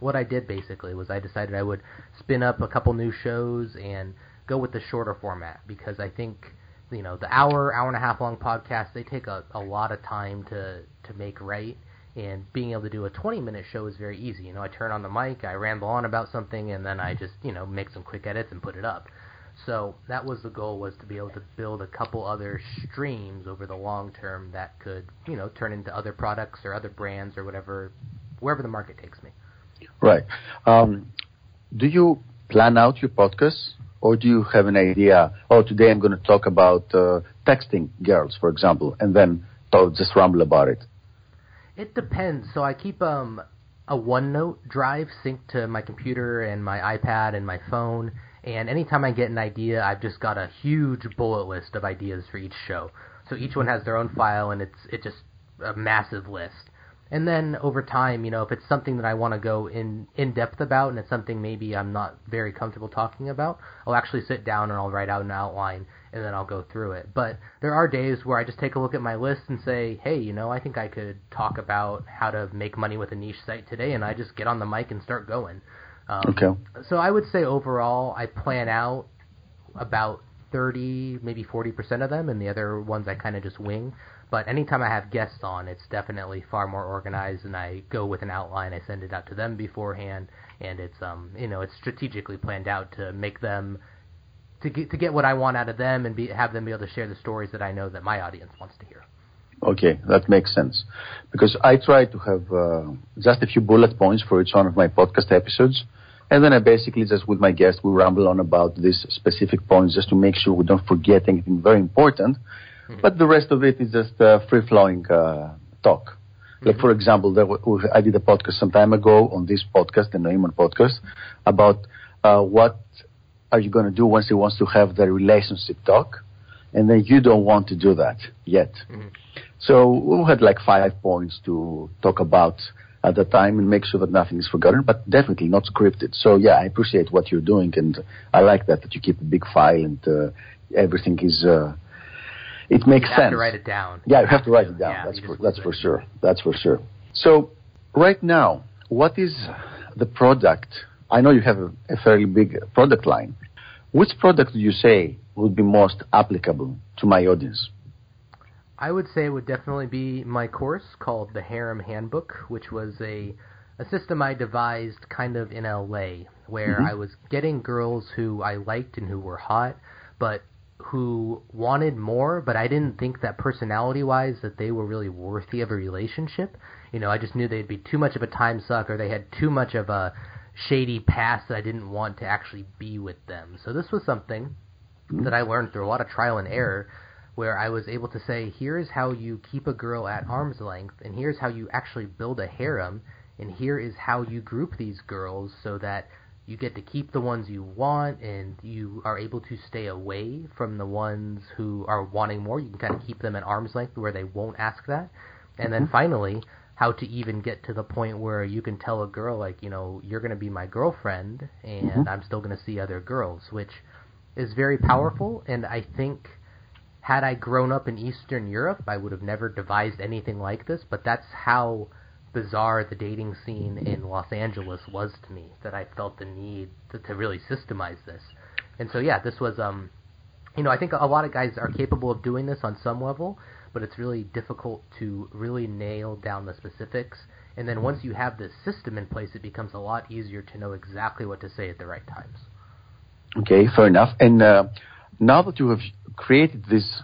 what I did basically, was I decided I would spin up a couple new shows and go with the shorter format, because I think the hour and a half long podcast, they take a lot of time to make right, and being able to do a 20-minute show is very easy. I turn on the mic, I ramble on about something, and then I just, make some quick edits and put it up. So that was the goal, was to be able to build a couple other streams over the long term that could, turn into other products or other brands or whatever, wherever the market takes me. Right. Do you plan out your podcasts? Or do you have an idea, today I'm going to talk about texting girls, for example, and then just ramble about it? It depends. So I keep a OneNote drive synced to my computer and my iPad and my phone, and anytime I get an idea, I've just got a huge bullet list of ideas for each show. So each one has their own file, and it's just a massive list. And then over time, if it's something that I want to go in depth about, and it's something maybe I'm not very comfortable talking about, I'll actually sit down and I'll write out an outline, and then I'll go through it. But there are days where I just take a look at my list and say, hey, I think I could talk about how to make money with a niche site today, and I just get on the mic and start going. Okay. So I would say overall I plan out about 30, maybe 40% of them, and the other ones I kind of just wing. But anytime I have guests on, it's definitely far more organized, and I go with an outline. I send it out to them beforehand, and it's it's strategically planned out to make them to get what I want out of them, and have them be able to share the stories that I know that my audience wants to hear. Okay, that makes sense, because I try to have just a few bullet points for each one of my podcast episodes, and then I basically just with my guest we ramble on about these specific points just to make sure we don't forget anything very important. But the rest of it is just free-flowing talk. Like, for example, I did a podcast some time ago on this podcast, the Neumon Podcast, about what are you going to do once he wants to have the relationship talk, and then you don't want to do that yet. So we had 5 points to talk about at the time and make sure that nothing is forgotten, but definitely not scripted. So, yeah, I appreciate what you're doing, and I like that you keep a big file and everything is... It makes sense. You have to write it down. Yeah, you have to write it down. Yeah, that's for sure. So right now, what is the product? I know you have a fairly big product line. Which product do you say would be most applicable to my audience? I would say it would definitely be my course called The Harem Handbook, which was a system I devised kind of in LA, where I was getting girls who I liked and who were hot, but who wanted more, but I didn't think that personality-wise that they were really worthy of a relationship. I just knew they'd be too much of a time suck, or they had too much of a shady past that I didn't want to actually be with them. So this was something that I learned through a lot of trial and error, where I was able to say, here's how you keep a girl at arm's length, and here's how you actually build a harem, and here is how you group these girls so that you get to keep the ones you want, and you are able to stay away from the ones who are wanting more. You can kind of keep them at arm's length where they won't ask that. And then finally, how to even get to the point where you can tell a girl, you're going to be my girlfriend, and I'm still going to see other girls, which is very powerful. And I think had I grown up in Eastern Europe, I would have never devised anything like this, but that's how bizarre the dating scene in Los Angeles was to me, that I felt the need to really systemize this. And so, yeah, this was, I think a lot of guys are capable of doing this on some level, but it's really difficult to really nail down the specifics. And then once you have this system in place, it becomes a lot easier to know exactly what to say at the right times. Okay, fair enough. And now that you have created this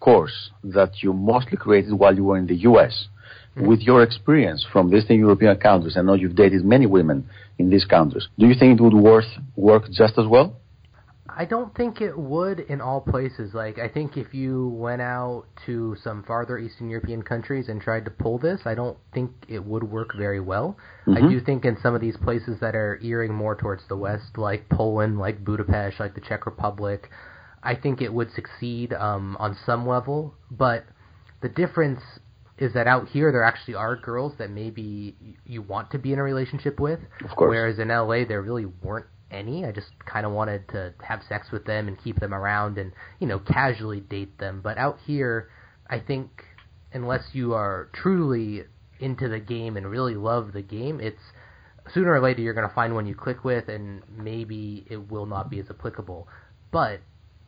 course that you mostly created while you were in the U.S., with your experience from these European countries? I know you've dated many women in these countries. Do you think it would work just as well? I don't think it would in all places. Like, I think if you went out to some farther Eastern European countries and tried to pull this, I don't think it would work very well. Mm-hmm. I do think in some of these places that are earing more towards the West, like Poland, like Budapest, like the Czech Republic, I think it would succeed on some level. But the difference is that out here there actually are girls that maybe you want to be in a relationship with. Of course. Whereas in LA there really weren't any. I just kind of wanted to have sex with them and keep them around and, you know, casually date them. But out here, I think unless you are truly into the game and really love the game, it's sooner or later you're going to find one you click with and maybe it will not be as applicable. But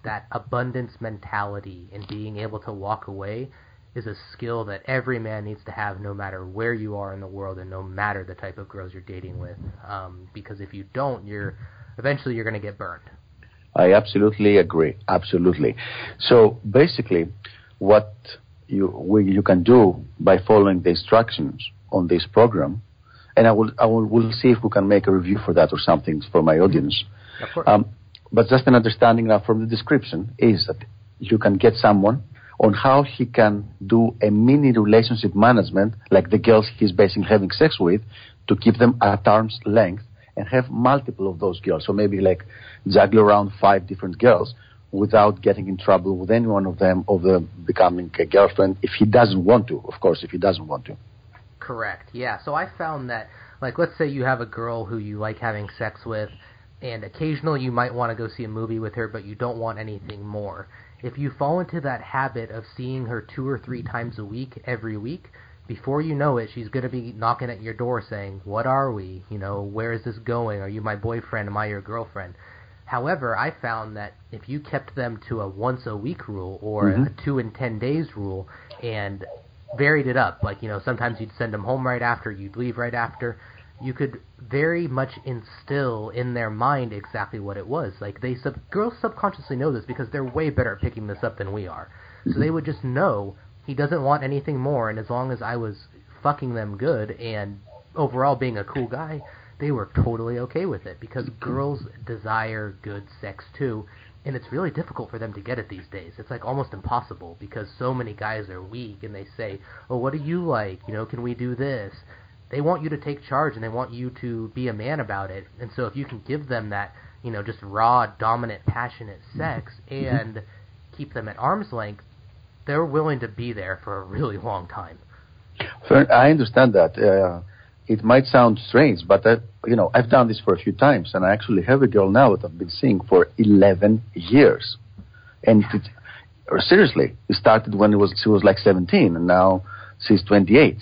that abundance mentality and being able to walk away is a skill that every man needs to have no matter where you are in the world and no matter the type of girls you're dating with. Because if you don't, you're eventually going to get burned. I absolutely agree. Absolutely. So basically what you can do by following the instructions on this program, and we'll see if we can make a review for that or something for my audience. Of course. But just an understanding now from the description is that you can get someone on how he can do a mini relationship management, like the girls he's basically having sex with, to keep them at arm's length and have multiple of those girls. So maybe like juggle around 5 different girls without getting in trouble with any one of them over becoming a girlfriend if he doesn't want to, of course, if he doesn't want to. Correct, yeah. So I found that, like, let's say you have a girl who you like having sex with, and occasionally you might want to go see a movie with her, but you don't want anything more. If you fall into that habit of seeing her 2 or 3 times a week, every week, before you know it, she's going to be knocking at your door saying, what are we? You know, where is this going? Are you my boyfriend? Am I your girlfriend? However, I found that if you kept them to a once-a-week rule or a 2 in 10 days rule and varied it up, like, you know, sometimes you'd send them home right after, you'd leave right after, you could very much instill in their mind exactly what it was. Like, girls subconsciously know this because they're way better at picking this up than we are. So they would just know he doesn't want anything more, and as long as I was fucking them good and overall being a cool guy, they were totally okay with it because girls desire good sex too, and it's really difficult for them to get it these days. It's like almost impossible because so many guys are weak and they say, oh, what do you like? You know, can we do this? They want you to take charge, and they want you to be a man about it. And so if you can give them that, you know, just raw, dominant, passionate sex and keep them at arm's length, they're willing to be there for a really long time. I understand that. It might sound strange, but, I've done this for a few times, and I actually have a girl now that I've been seeing for 11 years. And seriously, it started when she was like 17, and now she's 28.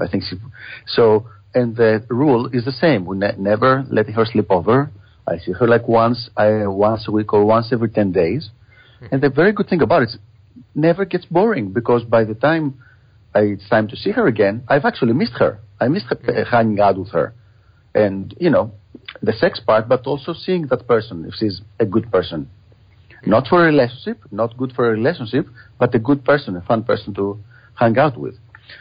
I think and the rule is the same. We never let her slip over. I see her like once a week or once every 10 days. And the very good thing about it is it never gets boring because by the time it's time to see her again, I've actually missed her. I missed hanging out with her. And, you know, the sex part, but also seeing that person, if she's a good person. Not for a relationship, not good for a relationship, but a good person, a fun person to hang out with.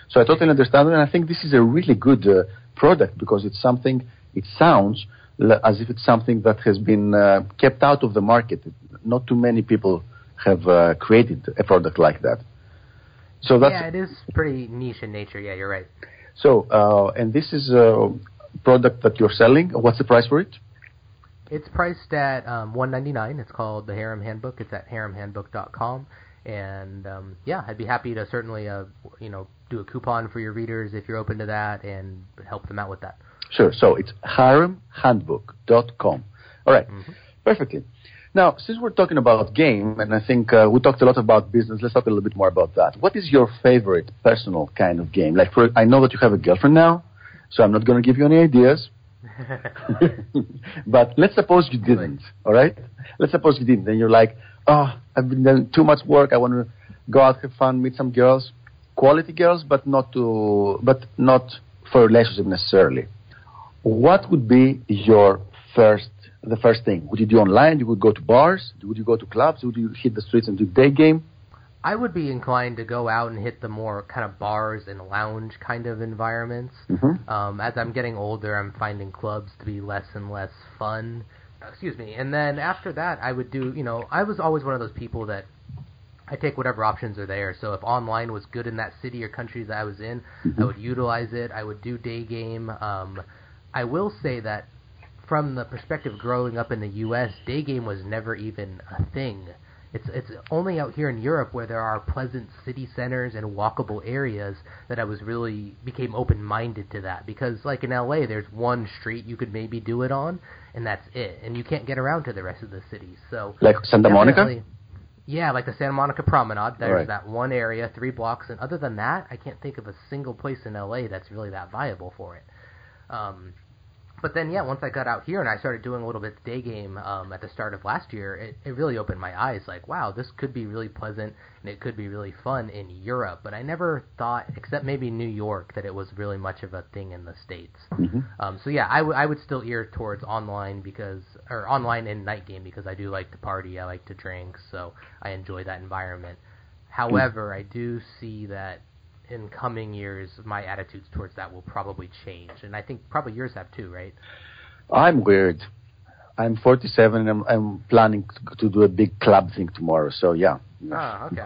So I totally understand it, and I think this is a really good product because it's something, it sounds as if it's something that has been kept out of the market. Not too many people have created a product like that. So that's, yeah, it is pretty niche in nature. Yeah, you're right. So, and this is a product that you're selling. What's the price for it? It's priced at $199. It's called The Harem Handbook. It's at haremhandbook.com. And, I'd be happy to certainly, do a coupon for your readers if you're open to that and help them out with that. Sure. So it's haremhandbook.com. All right. Mm-hmm. Perfectly. Now, since we're talking about game, and I think we talked a lot about business, let's talk a little bit more about that. What is your favorite personal kind of game? Like, I know that you have a girlfriend now, so I'm not going to give you any ideas. But let's suppose you didn't, all right? Let's suppose you didn't, and you're like, I've been doing too much work. I want to go out, have fun, meet some girls, quality girls, but not for a relationship necessarily. What would be the first thing? Would you do online? You would go to bars? Would you go to clubs? Would you hit the streets and do day game? I would be inclined to go out and hit the more kind of bars and lounge kind of environments. Mm-hmm. As I'm getting older, I'm finding clubs to be less and less fun. Excuse me. And then after that, I would do, you know, I was always one of those people that I take whatever options are there. So if online was good in that city or country that I was in, mm-hmm. I would utilize it. I would do day game. I will say that from the perspective of growing up in the U.S., day game was never even a thing. It's only out here in Europe where there are pleasant city centers and walkable areas that I was really became open-minded to that, because like in LA there's one street you could maybe do it on and that's it, and you can't get around to the rest of the city. So like Santa Monica? Yeah, like the Santa Monica Promenade. There's right. that one area, 3 blocks, and other than that I can't think of a single place in LA that's really that viable for it. But then, yeah, once I got out here and I started doing a little bit of day game at the start of last year, it really opened my eyes. Like, wow, this could be really pleasant and it could be really fun in Europe. But I never thought, except maybe New York, that it was really much of a thing in the States. Mm-hmm. So, yeah, I would still err towards online because, or online and night game, because I do like to party. I like to drink. So I enjoy that environment. However, I do see that in coming years, my attitudes towards that will probably change. And I think probably yours have too, right? I'm weird. I'm 47 and I'm planning to do a big club thing tomorrow. So, yeah. Oh, okay.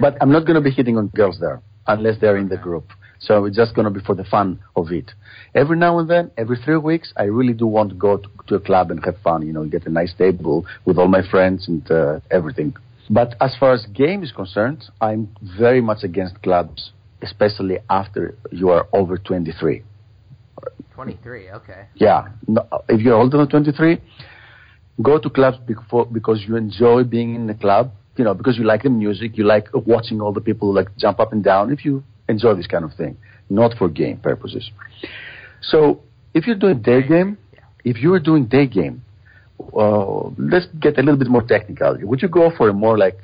But I'm not going to be hitting on girls there unless they're in the group. So it's just going to be for the fun of it. Every now and then, every 3 weeks, I really do want to go to a club and have fun, you know, get a nice table with all my friends and everything. But as far as game is concerned, I'm very much against clubs, especially after you are over 23. 23, okay. Yeah. No, if you're older than 23, go to clubs because you enjoy being in the club, you know, because you like the music, you like watching all the people like jump up and down, if you enjoy this kind of thing, not for game purposes. So if you're doing day game, let's get a little bit more technical. Would you go for a more like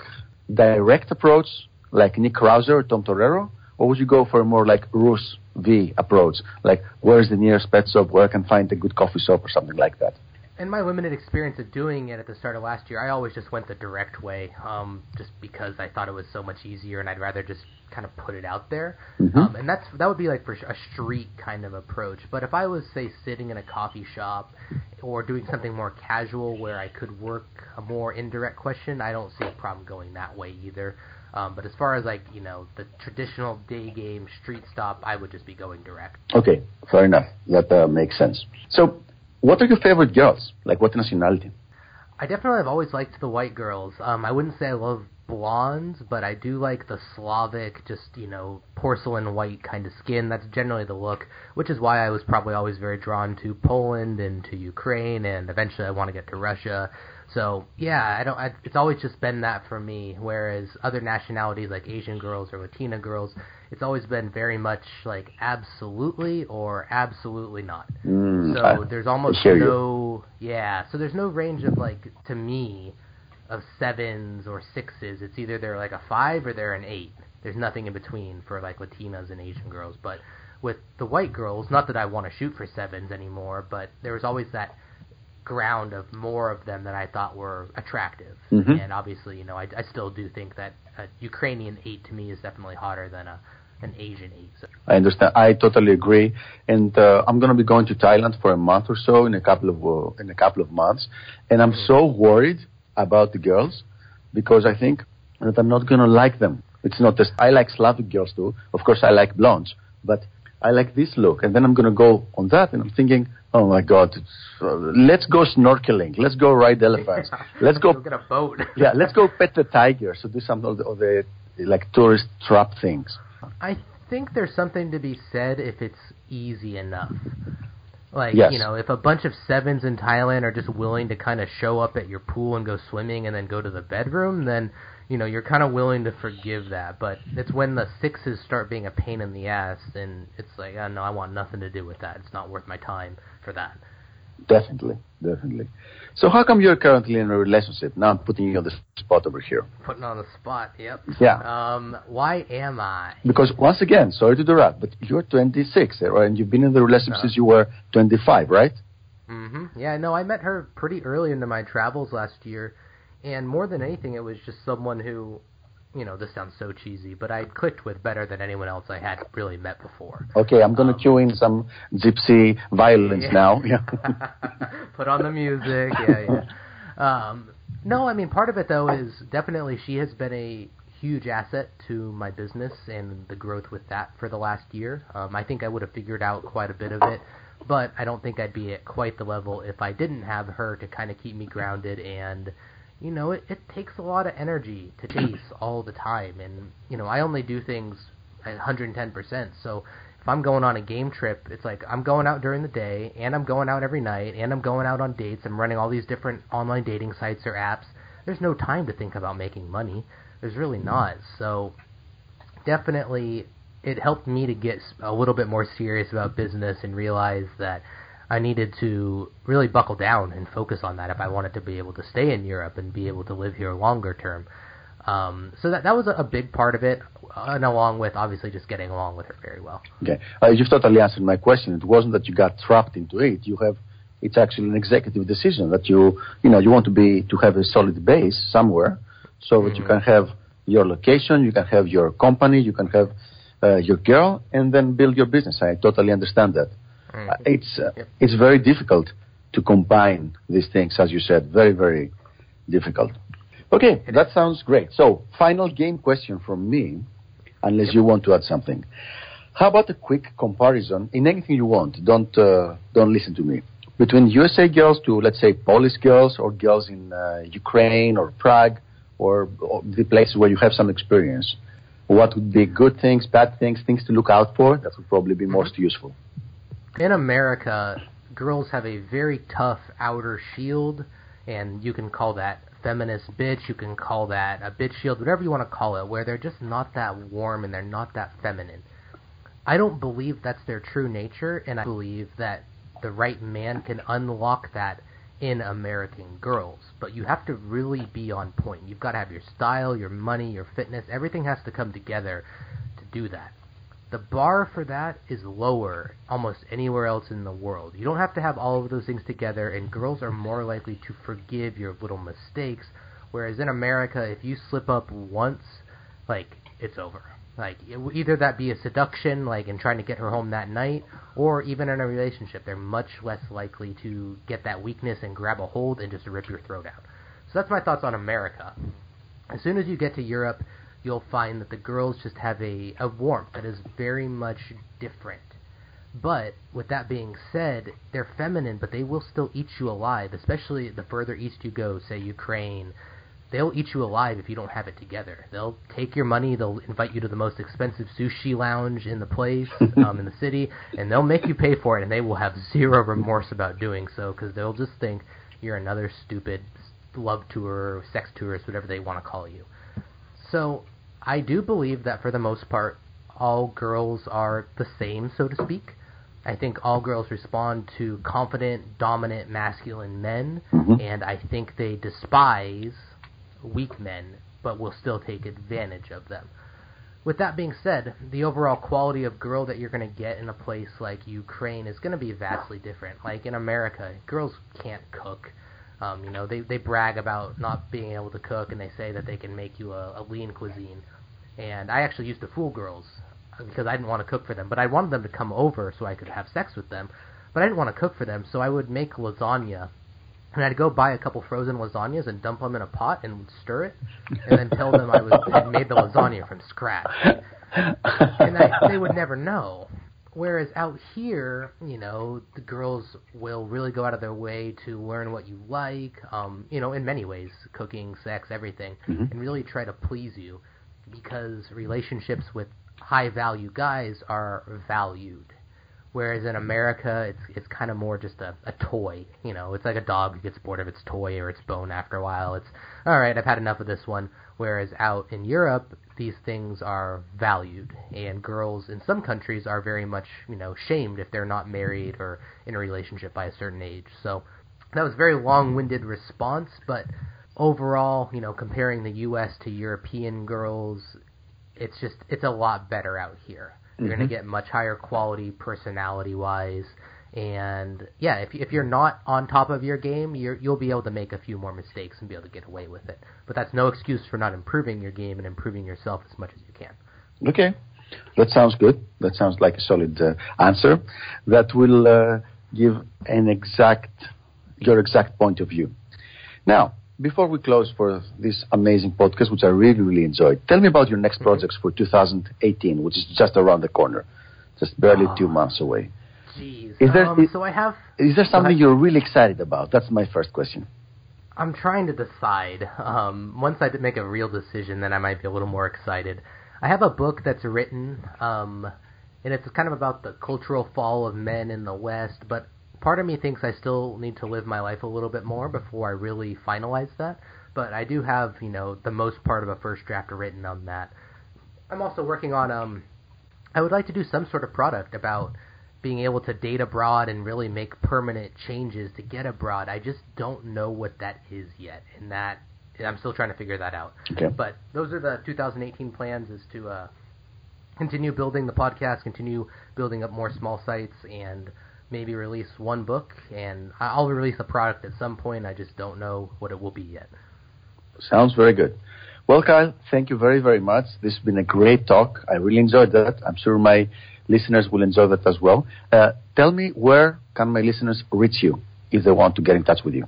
direct approach, like Nick Krauser or Tom Torero? Or would you go for a more like Rus V approach, like where's the nearest pet shop where I can find a good coffee shop or something like that? In my limited experience of doing it at the start of last year, I always just went the direct way, just because I thought it was so much easier and I'd rather just kind of put it out there. Mm-hmm. And that would be like for a street kind of approach. But if I was, say, sitting in a coffee shop or doing something more casual where I could work a more indirect question, I don't see a problem going that way either. But as far as, like, you know, the traditional day game street stop, I would just be going direct. Okay, fair enough. That makes sense. So what are your favorite girls? Like, what nationality? I definitely have always liked the white girls. I wouldn't say I love blondes, but I do like the Slavic, just, you know, porcelain white kind of skin. That's generally the look, which is why I was probably always very drawn to Poland and to Ukraine, and eventually I want to get to Russia. So, yeah, it's always just been that for me, whereas other nationalities like Asian girls or Latina girls, it's always been very much like absolutely or absolutely not. There's almost no, so there's no range of, like, to me, of 7s or 6s. It's either they're like a 5 or they're an 8. There's nothing in between for, like, Latinas and Asian girls. But with the white girls, not that I want to shoot for 7s anymore, but there was always that ground of more of them that I thought were attractive. Mm-hmm. And obviously, you know, I still do think that a Ukrainian 8 to me is definitely hotter than an Asian 8. So. I understand. I totally agree. And I'm going to be going to Thailand for a month or so in a couple of months. And I'm so worried about the girls because I think that I'm not going to like them. It's not just I like Slavic girls too. Of course, I like blondes, but I like this look. And then I'm going to go on that and I'm thinking, oh my God, let's go snorkeling. Let's go ride elephants. Let's go get a boat. Yeah, let's go pet the tiger. So do some of the like tourist trap things. I think there's something to be said if it's easy enough. Like, yes. You know, if a bunch of 7s in Thailand are just willing to kind of show up at your pool and go swimming and then go to the bedroom, then, you know, you're kind of willing to forgive that. But it's when the 6s start being a pain in the ass, and it's like, oh, no, I want nothing to do with that. It's not worth my time for that. Definitely. So how come you're currently in a relationship? Now I'm putting you on the spot over here. Putting on the spot, yep. Yeah. Why am I? Because once again, sorry to interrupt, but you're 26, right? And you've been in the relationship since you were 25, right? Mm-hmm. Yeah, no, I met her pretty early into my travels last year, and more than anything, it was just someone who you know, this sounds so cheesy, but I clicked with better than anyone else I had really met before. Okay, I'm going to cue in some gypsy violence now. Put on the music. No, I mean, part of it, though, is definitely she has been a huge asset to my business and the growth with that for the last year. I think I would have figured out quite a bit of it, but I don't think I'd be at quite the level if I didn't have her to kind of keep me grounded. And, you know, it takes a lot of energy to chase all the time. And, you know, I only do things at 110%. So if I'm going on a game trip, it's like I'm going out during the day, and I'm going out every night, and I'm going out on dates. I'm running all these different online dating sites or apps. There's no time to think about making money. There's really not. So definitely it helped me to get a little bit more serious about business and realize that I needed to really buckle down and focus on that if I wanted to be able to stay in Europe and be able to live here longer term. So that was a big part of it, and along with obviously just getting along with her very well. Okay. You've totally answered my question. It wasn't that you got trapped into it. It's actually an executive decision that you want to have a solid base somewhere so that you can have your location, you can have your company, you can have your girl, and then build your business. I totally understand that. It's very difficult to combine these things, as you said. Very, very difficult. Okay, that sounds great. So, final game question from me, unless you want to add something. How about a quick comparison in anything you want? Don't listen to me. Between USA girls to, let's say, Polish girls or girls in Ukraine or Prague or the places where you have some experience. What would be good things, bad things, things to look out for? That would probably be most useful. In America, girls have a very tough outer shield, and you can call that feminist bitch, you can call that a bitch shield, whatever you want to call it, where they're just not that warm and they're not that feminine. I don't believe that's their true nature, and I believe that the right man can unlock that in American girls. But you have to really be on point. You've got to have your style, your money, your fitness. Everything has to come together to do that. The bar for that is lower almost anywhere else in the world. You don't have to have all of those things together, and girls are more likely to forgive your little mistakes, whereas in America, if you slip up once, like, it's over. Like, either that be a seduction, like, and trying to get her home that night, or even in a relationship, they're much less likely to get that weakness and grab a hold and just rip your throat out. So that's my thoughts on America. As soon as you get to Europe, you'll find that the girls just have a warmth that is very much different. But with that being said, they're feminine, but they will still eat you alive, especially the further east you go, say Ukraine. They'll eat you alive if you don't have it together. They'll take your money, they'll invite you to the most expensive sushi lounge in the place, in the city, and they'll make you pay for it, and they will have zero remorse about doing so, because they'll just think you're another stupid love tour, sex tourist, whatever they want to call you. So I do believe that for the most part, all girls are the same, so to speak. I think all girls respond to confident, dominant, masculine men, and I think they despise weak men, but will still take advantage of them. With that being said, the overall quality of girl that you're going to get in a place like Ukraine is going to be vastly different. Like in America, girls can't cook. You know, they brag about not being able to cook, and they say that they can make you a lean cuisine. And I actually used to fool girls because I didn't want to cook for them, but I wanted them to come over so I could have sex with them. But I didn't want to cook for them, so I would make lasagna. And I'd go buy a couple frozen lasagnas and dump them in a pot and stir it, and then tell them I'd made the lasagna from scratch. And they would never know. Whereas out here, you know, the girls will really go out of their way to learn what you like, you know, in many ways, cooking, sex, everything, and really try to please you, because relationships with high-value guys are valued. Whereas in America, it's kind of more just a toy, you know. It's like a dog who gets bored of its toy or its bone after a while. It's, all right, I've had enough of this one. Whereas out in Europe, these things are valued, and girls in some countries are very much, you know, shamed if they're not married or in a relationship by a certain age. So that was a very long-winded response, but overall, you know, comparing the U.S. to European girls, it's a lot better out here. You're going to get much higher quality personality-wise, And yeah, if you're not on top of your game, you'll be able to make a few more mistakes and be able to get away with it. But that's no excuse for not improving your game and improving yourself as much as you can. Okay. That sounds good. That sounds like a solid answer. That will give your exact point of view. Now, before we close for this amazing podcast, which I really, really enjoyed, tell me about your next projects for 2018, which is just around the corner, just barely 2 months away. Geez. Is there something you're really excited about? That's my first question. I'm trying to decide. Once I make a real decision, then I might be a little more excited. I have a book that's written, and it's kind of about the cultural fall of men in the West, but part of me thinks I still need to live my life a little bit more before I really finalize that, but I do have, the most part of a first draft written on that. I'm also working on, I would like to do some sort of product about being able to date abroad and really make permanent changes to get abroad. I just don't know what that is yet, and that I'm still trying to figure that out. Okay. But those are the 2018 plans, is to continue building the podcast, continue building up more small sites, and maybe release one book. And I'll release a product at some point. I just don't know what it will be yet. Sounds very good. Well, Kyle, thank you very, very much. This has been a great talk. I really enjoyed that. I'm sure my listeners will enjoy that as well. Tell me, where can my listeners reach you if they want to get in touch with you?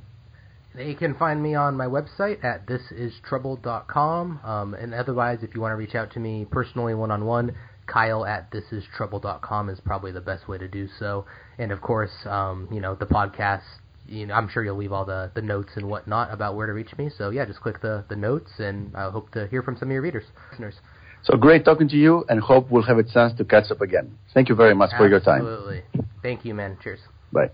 They can find me on my website at thisistrouble.com. And otherwise, if you want to reach out to me personally one-on-one, Kyle at thisistrouble.com is probably the best way to do so. And, of course, the podcast, I'm sure you'll leave all the notes and whatnot about where to reach me. So, yeah, just click the notes, and I hope to hear from some of your listeners. So great talking to you, and hope we'll have a chance to catch up again. Thank you very much for your time. Absolutely. Thank you, man. Cheers. Bye.